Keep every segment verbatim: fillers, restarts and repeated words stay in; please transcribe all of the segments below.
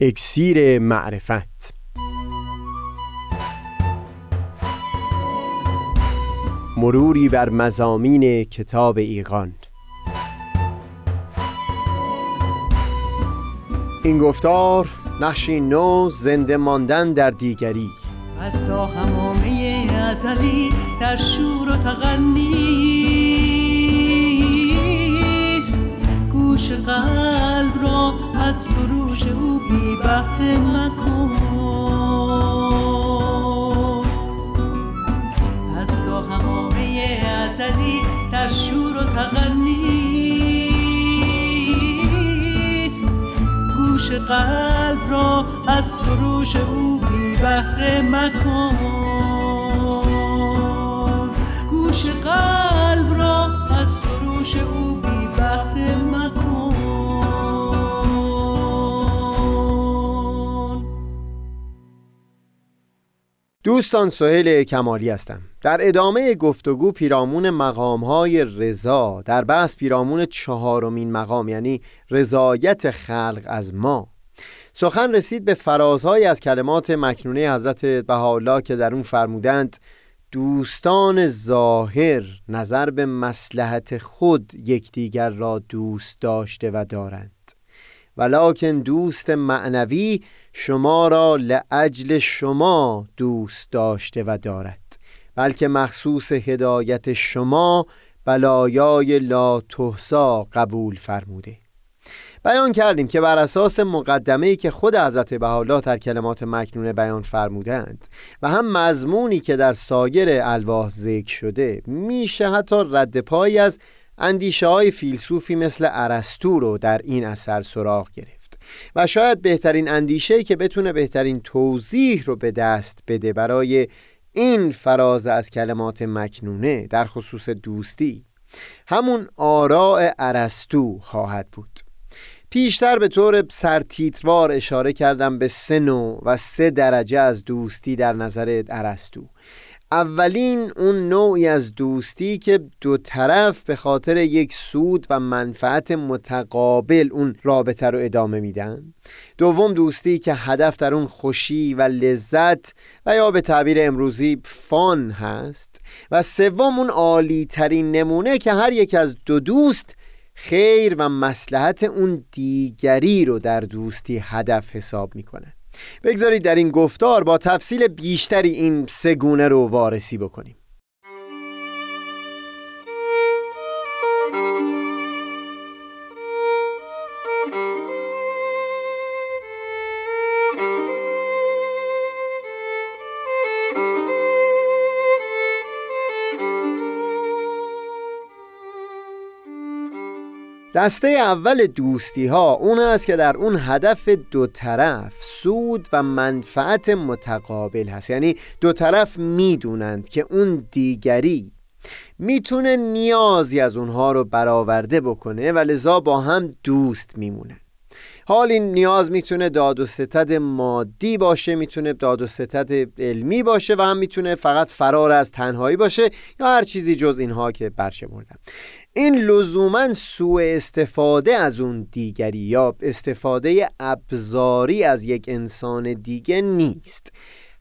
اکسیر معرفت. مروری بر مضامین کتاب ایقان. این گفتار نقشی نو زنده ماندن در دیگری از تا همامه ازلی در شور و تغنیست، گوش قلب را از سروش او بی بحر مکن. از تا همامه ازلی در شور و تغنیست، گوش قلب را از سروش او بی بهره مکن. گوش قلب را از سروش او بی بهره مکن. دوستان، سهیل کمالی هستم. در ادامه گفتگو پیرامون مقام‌های رضا در بحث پیرامون چهارمین مقام، یعنی رضایت خلق از ما، سخن رسید به فرازهایی از کلمات مکنونه حضرت بهاءالله که در اون فرمودند: دوستان ظاهر نظر به مصلحت خود یکدیگر را دوست داشته و دارند، ولکن دوست معنوی شما را لاجل شما دوست داشته و دارد، بلکه مخصوص هدایت شما بلایای لا تحصا قبول فرموده. بیان کردیم که بر اساس مقدمه‌ای که خود حضرت بهاءالله در کلمات مکنونه بیان فرمودند و هم مضمونی که در سایر الواح ذکر شده، میشه حتی رد پایی از اندیشه های فیلسوفی مثل ارسطو رو در این اثر سراغ گرفت و شاید بهترین اندیشه‌ای که بتونه بهترین توضیح رو به دست بده برای این فراز از کلمات مکنونه در خصوص دوستی، همون آراء ارسطو خواهد بود. پیشتر به طور سرتیتروار اشاره کردم به سه نوع و سه درجه از دوستی در نظر ارسطو. اولین اون نوعی از دوستی که دو طرف به خاطر یک سود و منفعت متقابل اون رابطه رو ادامه میدن. دوم، دوستی که هدف در اون خوشی و لذت و یا به تعبیر امروزی فان هست. و سوم، اون عالی ترین نمونه که هر یک از دو دوست خیر و مصلحت اون دیگری رو در دوستی هدف حساب میکنن. بگذارید در این گفتار با تفصیل بیشتری این سه گونه رو وارسی بکنیم. دسته اول دوستی ها اون هست که در اون هدف دو طرف سود و منفعت متقابل هست، یعنی دو طرف میدونند که اون دیگری میتونه نیازی از اونها رو برآورده بکنه و لذا با هم دوست میمونن. حال این نیاز میتونه داد و ستد مادی باشه، میتونه داد و ستد علمی باشه و هم میتونه فقط فرار از تنهایی باشه یا هر چیزی جز اینها که برشمردم. این لزوماً سوء استفاده از اون دیگری یا استفاده ابزاری از یک انسان دیگه نیست.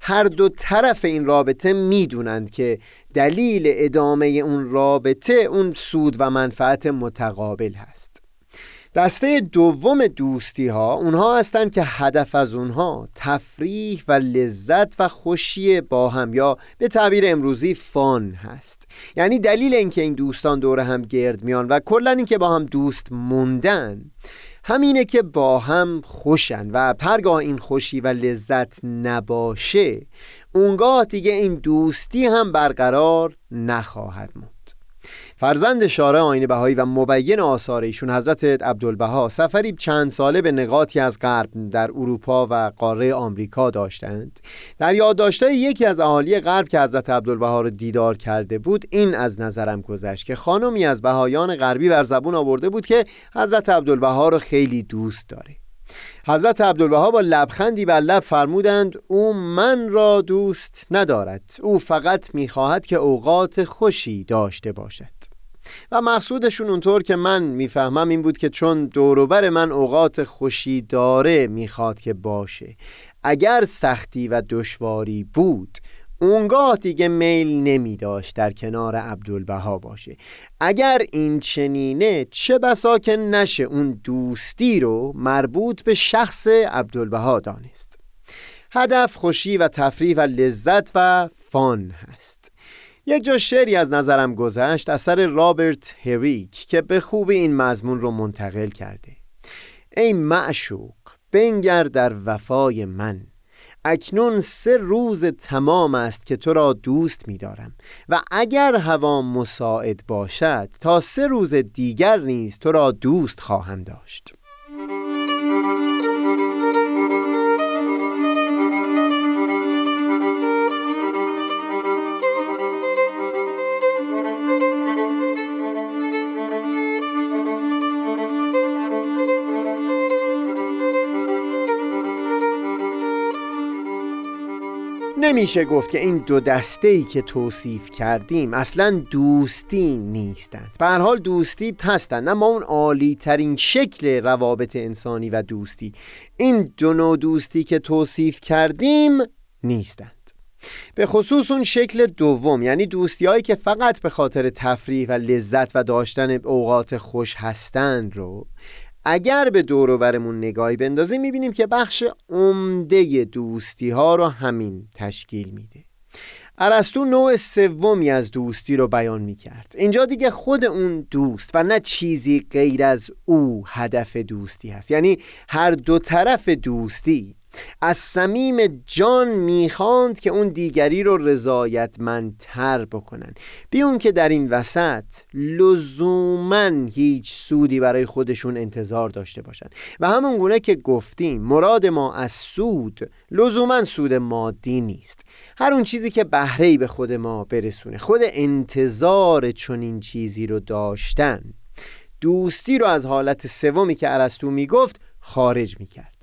هر دو طرف این رابطه میدونند که دلیل ادامه اون رابطه اون سود و منفعت متقابل هست. دسته دوم دوستی ها اونها هستند که هدف از اونها تفریح و لذت و خوشی با هم یا به تعبیر امروزی فان هست. یعنی دلیل اینکه این دوستان دور هم گرد میان و کلا اینکه با هم دوست موندن همینه که با هم خوشن و هرگاه این خوشی و لذت نباشه اونگاه دیگه این دوستی هم برقرار نخواهد موند. فرزند شارع آیین بهایی و مبین آثار ایشون حضرت عبدالبها سفری چند ساله به نقاطی از غرب در اروپا و قاره آمریکا داشتند. در یادداشت‌های یکی از اهالی غرب که حضرت عبدالبها را دیدار کرده بود این از نظرم گذشت که خانمی از بهایان غربی بر زبون آورده بود که حضرت عبدالبها را خیلی دوست داره. حضرت عبدالبها با لبخندی بر لب فرمودند: او من را دوست ندارد، او فقط می‌خواهد که اوقات خوشی داشته باشد. و مقصودشون اونطور که من میفهمم این بود که چون دوروبر من اوقات خوشی داره میخواد که باشه، اگر سختی و دشواری بود اونگاه دیگه میل نمیداشت در کنار عبدالبها باشه. اگر این چنینه چه بسا که نشه اون دوستی رو مربوط به شخص عبدالبها دانست. هدف خوشی و تفریح و لذت و فان هست. یک جا شعری از نظرم گذشت، اثر رابرت هریک، که به خوبی این مضمون رو منتقل کرده. ای معشوق بنگر در وفای من، اکنون سه روز تمام است که تو را دوست می دارم و اگر هوا مساعد باشد تا سه روز دیگر نیز تو را دوست خواهم داشت. نمیشه گفت که این دو دسته‌ای که توصیف کردیم اصلا دوستی نیستند. به هر حال دوستی هستند، اما اون عالی ترین شکل روابط انسانی و دوستی، این دو نوع دوستی که توصیف کردیم نیستند. به خصوص اون شکل دوم، یعنی دوستی‌هایی که فقط به خاطر تفریح و لذت و داشتن اوقات خوش هستند رو اگر به دور و برمون نگاهی بندازیم میبینیم که بخش عمده دوستی ها رو همین تشکیل میده. ارسطو نوع سومی از دوستی رو بیان میکرد. اینجا دیگه خود اون دوست و نه چیزی غیر از او هدف دوستی هست، یعنی هر دو طرف دوستی از صمیم جان میخواند که اون دیگری رو رضایتمندتر بکنن، بی اون که در این وسط لزومن هیچ سودی برای خودشون انتظار داشته باشن. و همون گونه که گفتیم مراد ما از سود لزومن سود مادی نیست، هر اون چیزی که بهره‌ای به خود ما برسونه. خود انتظار چنین چیزی رو داشتن دوستی رو از حالت سومی که ارسطو میگفت خارج میکرد.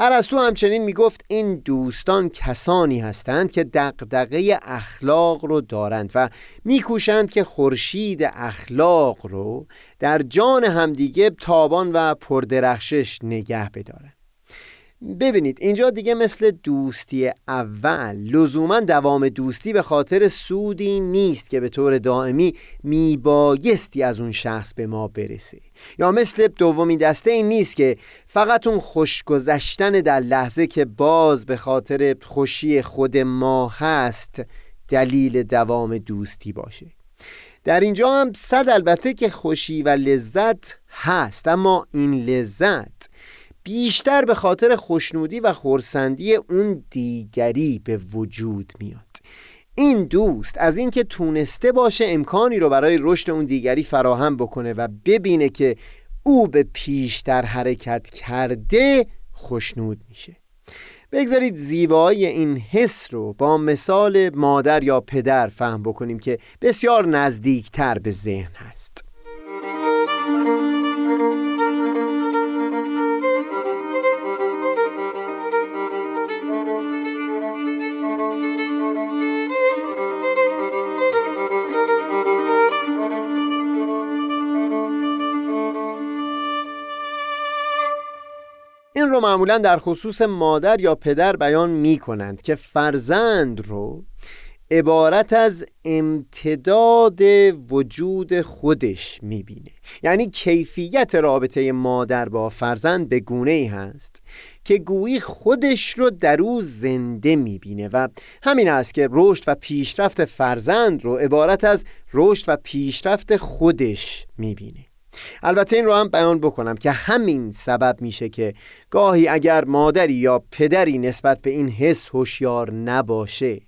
ارسطو همچنین میگفت این دوستان کسانی هستند که دغدغه اخلاق رو دارند و میکوشند که خورشید اخلاق رو در جان همدیگه تابان و پردرخشش نگه بدارند. ببینید اینجا دیگه مثل دوستی اول لزوما دوام دوستی به خاطر سودی نیست که به طور دائمی میبایستی از اون شخص به ما برسه، یا مثل دومی دسته این نیست که فقط اون خوشگذشتن در لحظه که باز به خاطر خوشی خود ما هست دلیل دوام دوستی باشه. در اینجا هم صد البته که خوشی و لذت هست، اما این لذت بیشتر به خاطر خوشنودی و خرسندی اون دیگری به وجود میاد. این دوست از اینکه تونسته باشه امکانی رو برای رشد اون دیگری فراهم بکنه و ببینه که او به پیشتر حرکت کرده خوشنود میشه. بگذارید زیبایی این حس رو با مثال مادر یا پدر فهم بکنیم که بسیار نزدیکتر به ذهن هست. رو معمولا در خصوص مادر یا پدر بیان می کنند که فرزند رو عبارت از امتداد وجود خودش می بینه. یعنی کیفیت رابطه مادر با فرزند به گونه‌ای هست که گویی خودش رو در او زنده می بینه و همین است که رشد و پیشرفت فرزند رو عبارت از رشد و پیشرفت خودش می بینه. البته این رو هم بیان بکنم که همین سبب میشه که گاهی اگر مادری یا پدری نسبت به این حس هوشیار نباشه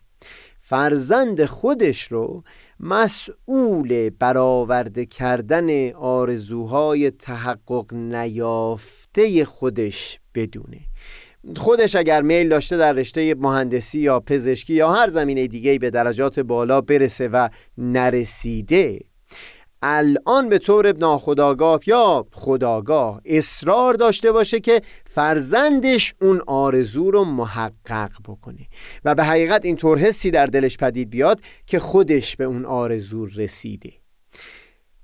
فرزند خودش رو مسئول برآورده کردن آرزوهای تحقق نیافته خودش بدونه. خودش اگر میل داشته در رشته مهندسی یا پزشکی یا هر زمینه دیگه‌ای به درجات بالا برسه و نرسیده، الان به طور ناخودآگاه یا خودآگاه اصرار داشته باشه که فرزندش اون آرزو رو محقق بکنه و به حقیقت این طور حسی در دلش پدید بیاد که خودش به اون آرزو رسیده.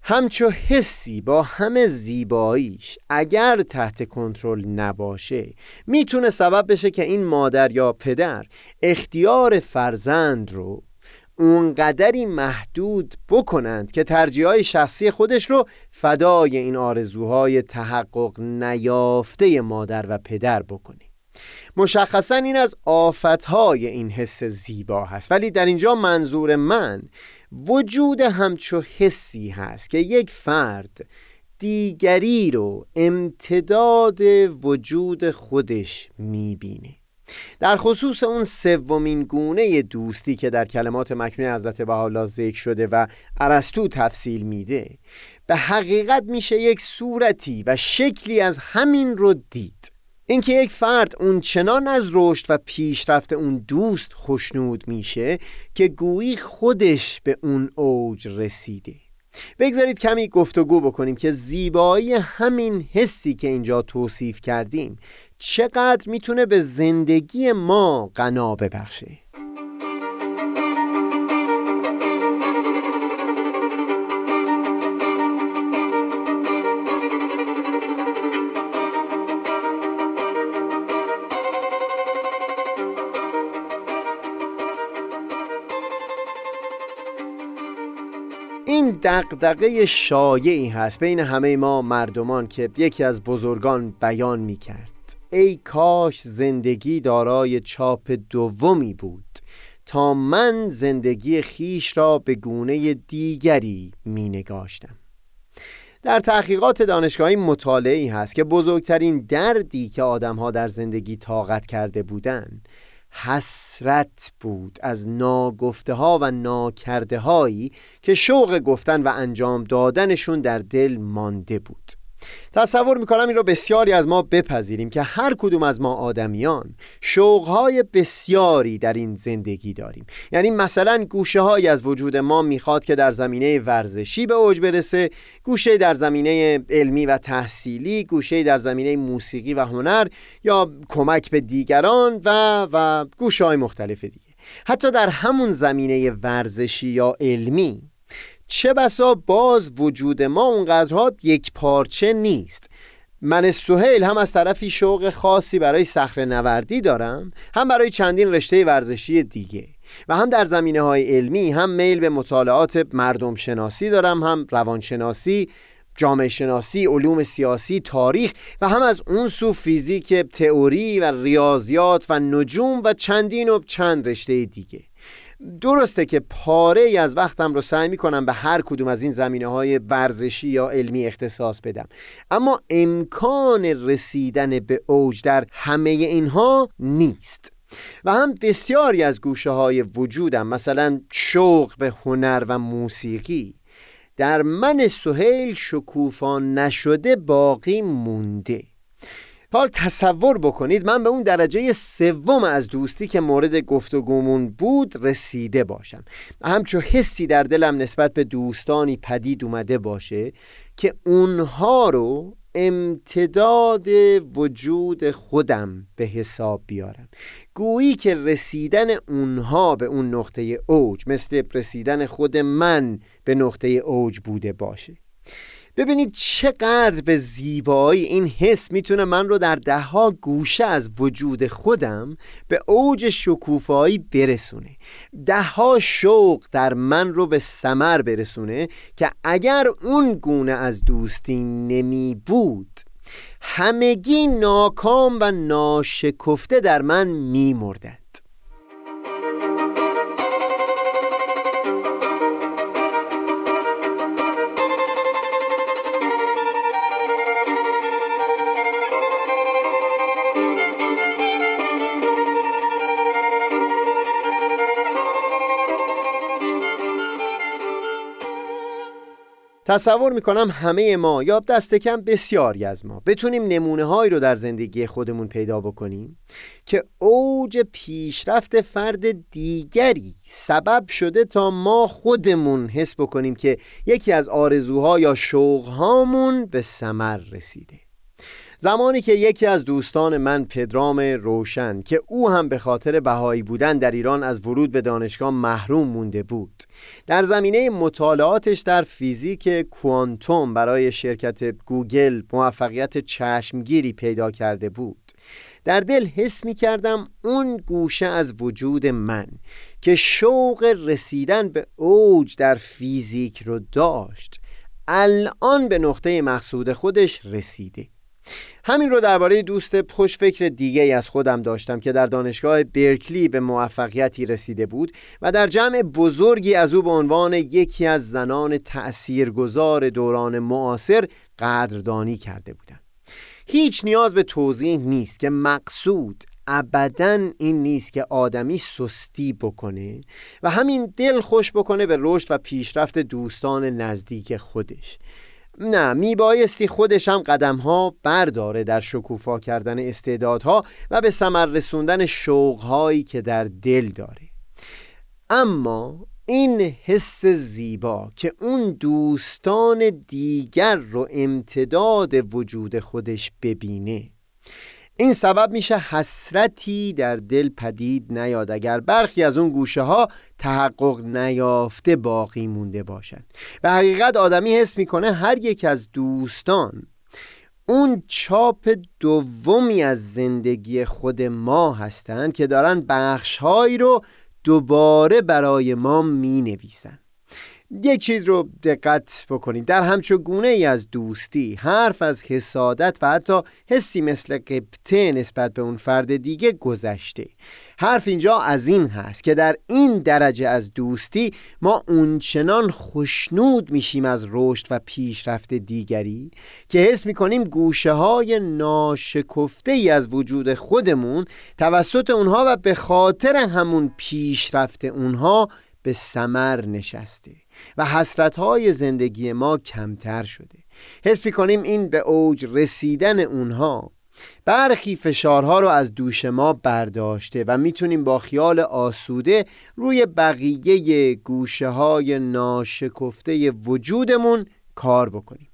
همچو حسی با همه زیباییش اگر تحت کنترل نباشه میتونه سبب بشه که این مادر یا پدر اختیار فرزند رو اونقدری محدود بکنند که ترجیحات شخصی خودش رو فدای این آرزوهای تحقق نیافته مادر و پدر بکنه. مشخصا این از آفتهای این حس زیبا هست، ولی در اینجا منظور من وجود همچو حسی هست که یک فرد دیگری رو امتداد وجود خودش میبینه. در خصوص اون سومین گونه دوستی که در کلمات مکنون حضرت بهاءالله ذکر شده و ارسطو تفصیل میده، به حقیقت میشه یک صورتی و شکلی از همین رو دید. اینکه یک فرد اون چنان از رشد و پیشرفت اون دوست خوشنود میشه که گویی خودش به اون اوج رسیده. بگذارید کمی گفتگو بکنیم که زیبایی همین حسی که اینجا توصیف کردیم چقدر میتونه به زندگی ما غنا ببخشه. این دغدغه شایعی هست بین همه ما مردمان که یکی از بزرگان بیان می کرد: ای کاش زندگی دارای چاپ دومی بود تا من زندگی خیش را به گونه دیگری می نگاشتم. در تحقیقات دانشگاهی مطالعه‌ای هست که بزرگترین دردی که آدم‌ها در زندگی طاقت کرده بودند حسرت بود از ناگفته ها و ناکرده هایی که شوق گفتن و انجام دادنشون در دل مانده بود. تصور میکنم این رو بسیاری از ما بپذیریم که هر کدوم از ما آدمیان شوقهای بسیاری در این زندگی داریم. یعنی مثلا گوشه هایی از وجود ما میخواد که در زمینه ورزشی به اوج برسه، گوشه در زمینه علمی و تحصیلی، گوشه در زمینه موسیقی و هنر یا کمک به دیگران و و گوشه های مختلف دیگه. حتی در همون زمینه ورزشی یا علمی چه بسا باز وجود ما اونقدرها یک پارچه نیست. من سهیل هم از طرفی شوق خاصی برای صخره‌نوردی دارم، هم برای چندین رشته ورزشی دیگه و هم در زمینه‌های علمی هم میل به مطالعات مردم شناسی دارم، هم روانشناسی، جامعه شناسی، علوم سیاسی، تاریخ و هم از اون سو فیزیک، تئوری و ریاضیات و نجوم و چندین و چند رشته دیگه. درسته که پاره ای از وقتم رو سعی میکنم به هر کدوم از این زمینه های ورزشی یا علمی اختصاص بدم، اما امکان رسیدن به اوج در همه اینها نیست. و هم بسیاری از گوشه های وجودم، مثلا شوق به هنر و موسیقی، در من سهیل شکوفا نشده باقی مونده. حال تصور بکنید من به اون درجه سوم از دوستی که مورد گفتگومون بود رسیده باشم، همچون حسی در دلم نسبت به دوستانی پدید اومده باشه که اونها رو امتداد وجود خودم به حساب بیارم، گویی که رسیدن اونها به اون نقطه اوج مثل رسیدن خود من به نقطه اوج بوده باشه. ببینید چقدر به زیبایی این حس میتونه من رو در دهها گوشه از وجود خودم به اوج شکوفایی برسونه، دهها شوق در من رو به ثمر برسونه که اگر اون گونه از دوستی نمی بود همگی ناکام و ناشکفته در من میمردند. تصور میکنم همه ما یا دست کم بسیاری از ما بتونیم نمونه هایی رو در زندگی خودمون پیدا بکنیم که اوج پیشرفت فرد دیگری سبب شده تا ما خودمون حس بکنیم که یکی از آرزوها یا شوقهامون به ثمر رسیده. زمانی که یکی از دوستان من پدرام روشن که او هم به خاطر بهایی بودن در ایران از ورود به دانشگاه محروم مونده بود، در زمینه مطالعاتش در فیزیک کوانتوم برای شرکت گوگل موفقیت چشمگیری پیدا کرده بود، در دل حس می کردم اون گوشه از وجود من که شوق رسیدن به اوج در فیزیک رو داشت الان به نقطه مقصود خودش رسیده. همین رو درباره دوست خوشفکر دیگه ای از خودم داشتم که در دانشگاه برکلی به موفقیتی رسیده بود و در جمع بزرگی از او به عنوان یکی از زنان تأثیرگذار دوران معاصر قدردانی کرده بودم. هیچ نیاز به توضیح نیست که مقصود ابداً این نیست که آدمی سستی بکنه و همین دل خوش بکنه به رشد و پیشرفت دوستان نزدیک خودش. نه، میبایستی خودش هم قدم‌ها برداره در شکوفا کردن استعدادها و به ثمر رسوندن شوق‌هایی که در دل داره. اما این حس زیبا که اون دوستان دیگر رو امتداد وجود خودش ببینه، این سبب میشه حسرتی در دل پدید نیاد اگر برخی از اون گوشه ها تحقق نیافته باقی مونده باشن. به حقیقت آدمی حس میکنه هر یک از دوستان اون چاپ دومی از زندگی خود ما هستن که دارن بخشهایی رو دوباره برای ما می نویسن. یک چیز رو دقت بکنید، در همچون گونه ای از دوستی حرف از حسادت و حتی حسی مثل قبطه نسبت به اون فرد دیگه گذشته. حرف اینجا از این هست که در این درجه از دوستی ما اونچنان خوشنود میشیم از رشد و پیشرفت دیگری که حس میکنیم گوشه های ناشکفته ای از وجود خودمون توسط اونها و به خاطر همون پیشرفت اونها به ثمر نشسته و حسرت‌های زندگی ما کمتر شده. حس می‌کنیم این به اوج رسیدن اونها برخی فشارها رو از دوش ما برداشته و میتونیم با خیال آسوده روی بقیه گوشه‌های ناشکفته وجودمون کار بکنیم.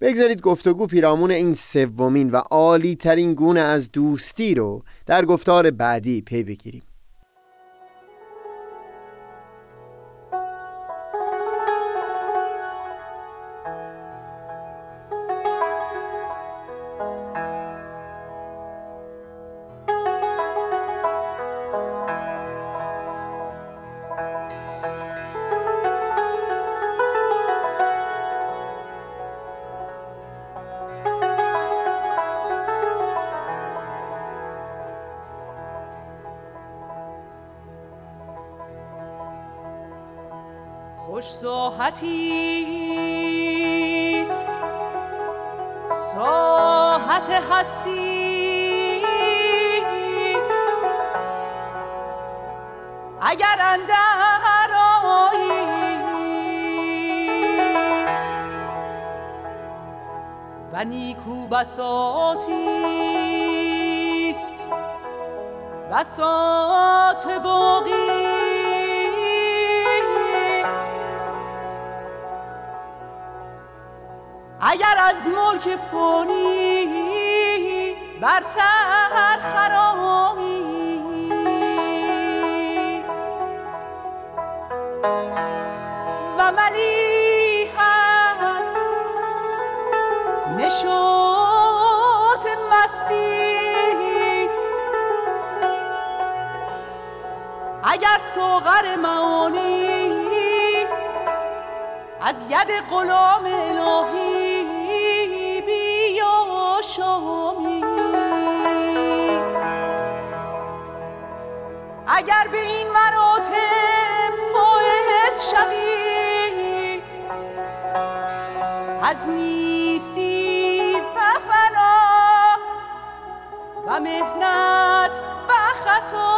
بگذارید گفتگو پیرامون این سومین و عالی‌ترین گونه از دوستی رو در گفتار بعدی پی بگیریم. خوش ساحتیست ساحت هستی، اگر اندر آیی و نیکو بساطیست بساط باقی. اگر از ملک فانی برتر خرامی، و ملیح هست نشاط مستی، اگر ساغر معانی از ید غلام الهی شامی. اگر به این مراتب فائز شوی از نیستی و فنا و مهنت و خطا